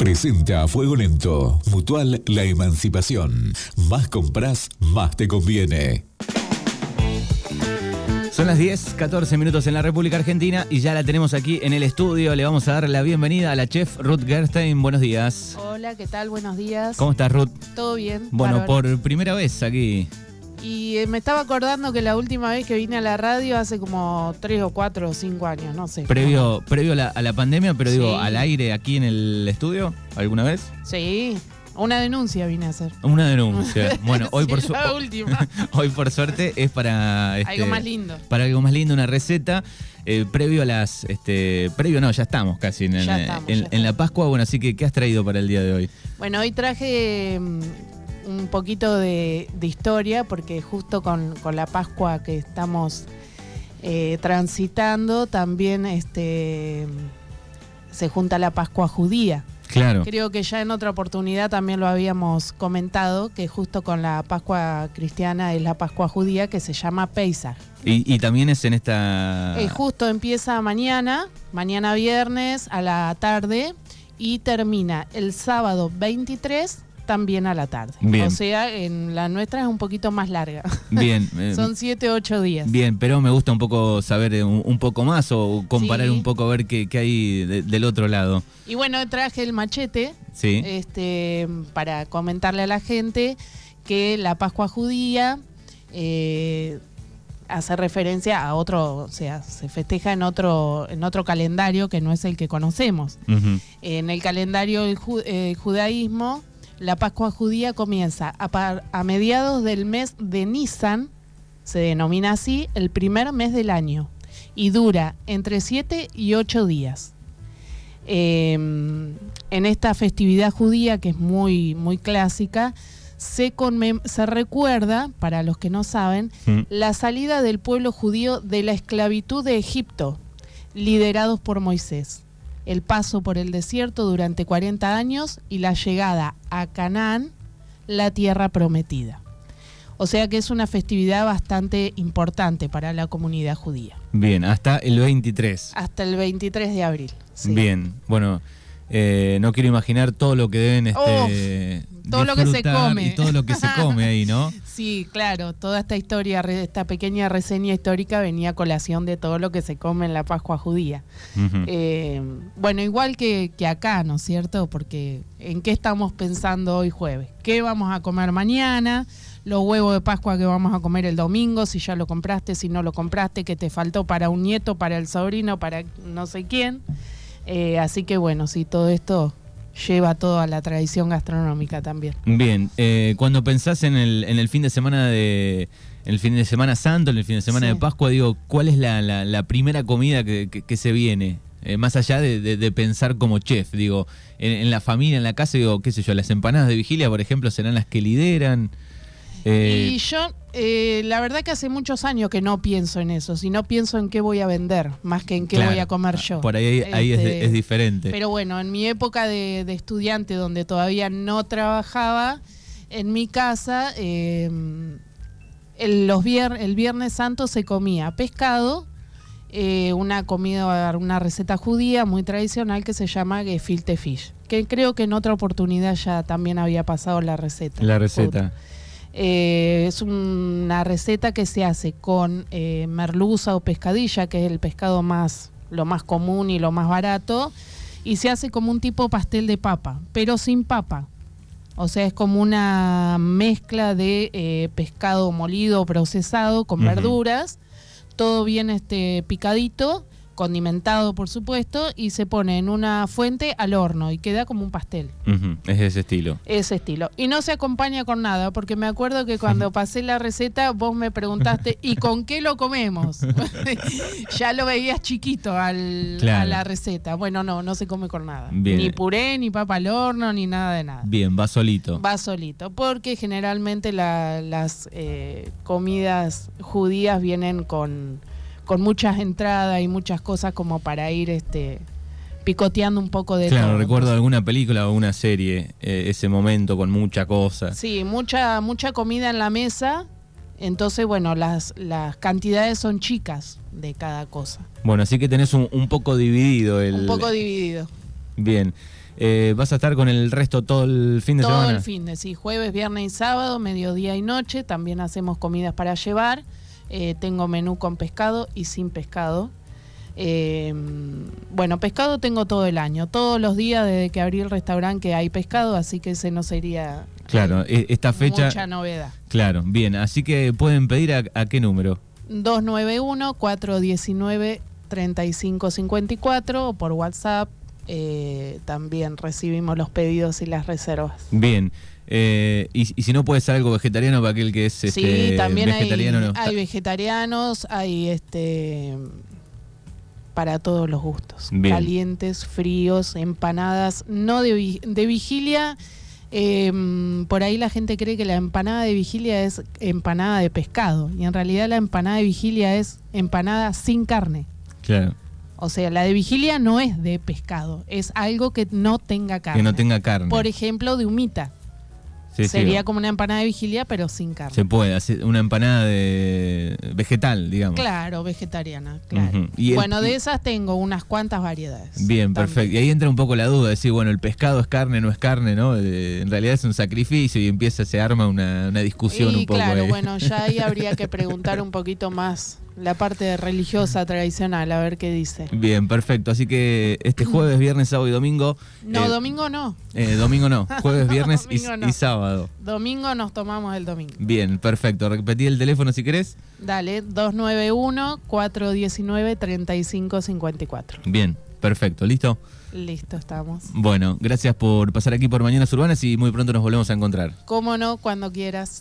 Presenta a Fuego Lento. Mutual La Emancipación. Más compras, más te conviene. Son las 10:14 en la República Argentina y ya la tenemos aquí en el estudio. Le vamos a dar la bienvenida a la chef Ruth Gerstein. Buenos días. Hola, ¿qué tal? Buenos días. ¿Cómo estás, Ruth? Todo bien. Bueno, bárbaro. Por primera vez aquí. Y me estaba acordando que la última vez que vine a la radio hace como 3 o 4 o 5 años, no sé. Previo a la pandemia, pero sí. Digo, al aire aquí en el estudio, ¿alguna vez? Sí. Una denuncia vine a hacer. Una denuncia. Bueno, hoy sí, hoy por suerte es para algo más lindo. Para algo más lindo, una receta previo a las ya estamos casi en la Pascua. Bueno, así que ¿qué has traído para el día de hoy? Bueno, hoy traje un poquito de historia porque justo con la Pascua que estamos transitando también se junta la Pascua judía. Claro. Creo que ya en otra oportunidad también lo habíamos comentado, que justo con la Pascua cristiana es la Pascua judía, que se llama Pesaj. Y también es en esta... justo empieza mañana viernes a la tarde y termina el sábado 23 también a la tarde. Bien. O sea, en la nuestra es un poquito más larga. Bien. Son 7 u 8 días. Bien, pero me gusta un poco saber un poco más o comparar sí. Un poco, ver qué hay del otro lado. Y bueno, traje el machete sí. Para comentarle a la gente que la Pascua judía hace referencia a otro, o sea, se festeja en otro calendario que no es el que conocemos. Uh-huh. En el calendario del judaísmo... La Pascua judía comienza a mediados del mes de Nisan, se denomina así el primer mes del año, y dura entre 7 y 8 días. En esta festividad judía, que es muy, muy clásica, se recuerda, para los que no saben, la salida del pueblo judío de la esclavitud de Egipto, liderados por Moisés. El paso por el desierto durante 40 años y la llegada a Canaán, la tierra prometida. O sea que es una festividad bastante importante para la comunidad judía. Bien, hasta el 23. Hasta el 23 de abril. Sí. Bien, bueno, no quiero imaginar todo lo que deben todo lo que se come. Y todo lo que se come ahí, ¿no? Sí, claro, toda esta historia, esta pequeña reseña histórica venía a colación de todo lo que se come en la Pascua judía. Uh-huh. Bueno, igual que acá, ¿no es cierto? Porque ¿en qué estamos pensando hoy jueves? ¿Qué vamos a comer mañana? Los huevos de Pascua que vamos a comer el domingo, si ya lo compraste, si no lo compraste, que te faltó para un nieto, para el sobrino, para no sé quién. Así que bueno, sí, todo esto... lleva toda la tradición gastronómica también. Bien, cuando pensás en el fin de semana en el fin de semana sí. de Pascua, digo, ¿cuál es la primera comida que se viene? Más allá de pensar como chef, digo, en la familia, en la casa, digo, qué sé yo, las empanadas de vigilia, por ejemplo, serán las que lideran. Y yo, la verdad que hace muchos años que no pienso en eso, sino pienso en qué voy a vender, más que en qué claro, voy a comer yo. Por ahí, es diferente. Pero bueno, en mi época de estudiante, donde todavía no trabajaba, en mi casa, el Viernes Santo se comía pescado, una receta judía muy tradicional que se llama gefilte fish, que creo que en otra oportunidad ya también había pasado la receta. La receta. Es una receta que se hace con merluza o pescadilla, que es el pescado lo más común y lo más barato, y se hace como un tipo pastel de papa, pero sin papa. O sea, es como una mezcla de pescado molido o procesado con verduras, todo bien picadito, condimentado por supuesto, y se pone en una fuente al horno y queda como un pastel. Uh-huh. Es de ese estilo. Y no se acompaña con nada, porque me acuerdo que cuando pasé la receta vos me preguntaste, ¿y con qué lo comemos? Ya lo veías chiquito a la receta. Bueno, no se come con nada. Bien. Ni puré, ni papa al horno, ni nada de nada. Bien, va solito. Va solito, porque generalmente las comidas judías vienen con muchas entradas y muchas cosas como para ir picoteando un poco de todo. Claro, recuerdo alguna película o una serie, ese momento con mucha cosa. Sí, mucha comida en la mesa, entonces bueno, las cantidades son chicas de cada cosa. Bueno, así que tenés un poco dividido. Bien. ¿Vas a estar con el resto todo el fin de semana? Todo el fin de, sí. Jueves, viernes y sábado, mediodía y noche. También hacemos comidas para llevar. Tengo menú con pescado y sin pescado. Bueno, pescado tengo todo el año. Todos los días desde que abrí el restaurante que hay pescado, así que ese no sería... Claro, esta fecha... Mucha novedad. Claro, bien. Así que pueden pedir a qué número. 291-419-3554 o por WhatsApp. También recibimos los pedidos y las reservas. Bien. Y si no, puede ser algo vegetariano para aquel que es sí, también vegetariano. Hay, hay vegetarianos, hay para todos los gustos. Bien. Calientes, fríos, empanadas, no de vigilia. Por ahí la gente cree que la empanada de vigilia es empanada de pescado y en realidad la empanada de vigilia es empanada sin carne. Claro. O sea, la de vigilia no es de pescado, es algo que no tenga carne. Que no tenga carne. Por ejemplo, de humita. Sí, sería como una empanada de vigilia, pero sin carne. Se puede hacer una empanada de vegetal, digamos. Claro, vegetariana, claro. Uh-huh. Y bueno, de esas tengo unas cuantas variedades. Bien, también. Perfecto. Y ahí entra un poco la duda, de decir, bueno, el pescado es carne, ¿no? En realidad es un sacrificio y empieza, se arma una discusión y un poco. Claro, bueno, ya ahí habría que preguntar un poquito más la parte religiosa tradicional, a ver qué dice. Bien, perfecto. Así que este jueves, viernes, sábado y domingo... No, domingo no. Domingo no. Jueves, viernes domingo no. Y sábado. Domingo nos tomamos el domingo. Bien, perfecto. Repetí el teléfono si querés. Dale, 291-419-3554. Bien, perfecto. ¿Listo? Listo, estamos. Bueno, gracias por pasar aquí por Mañanas Urbanas y muy pronto nos volvemos a encontrar. Cómo no, cuando quieras.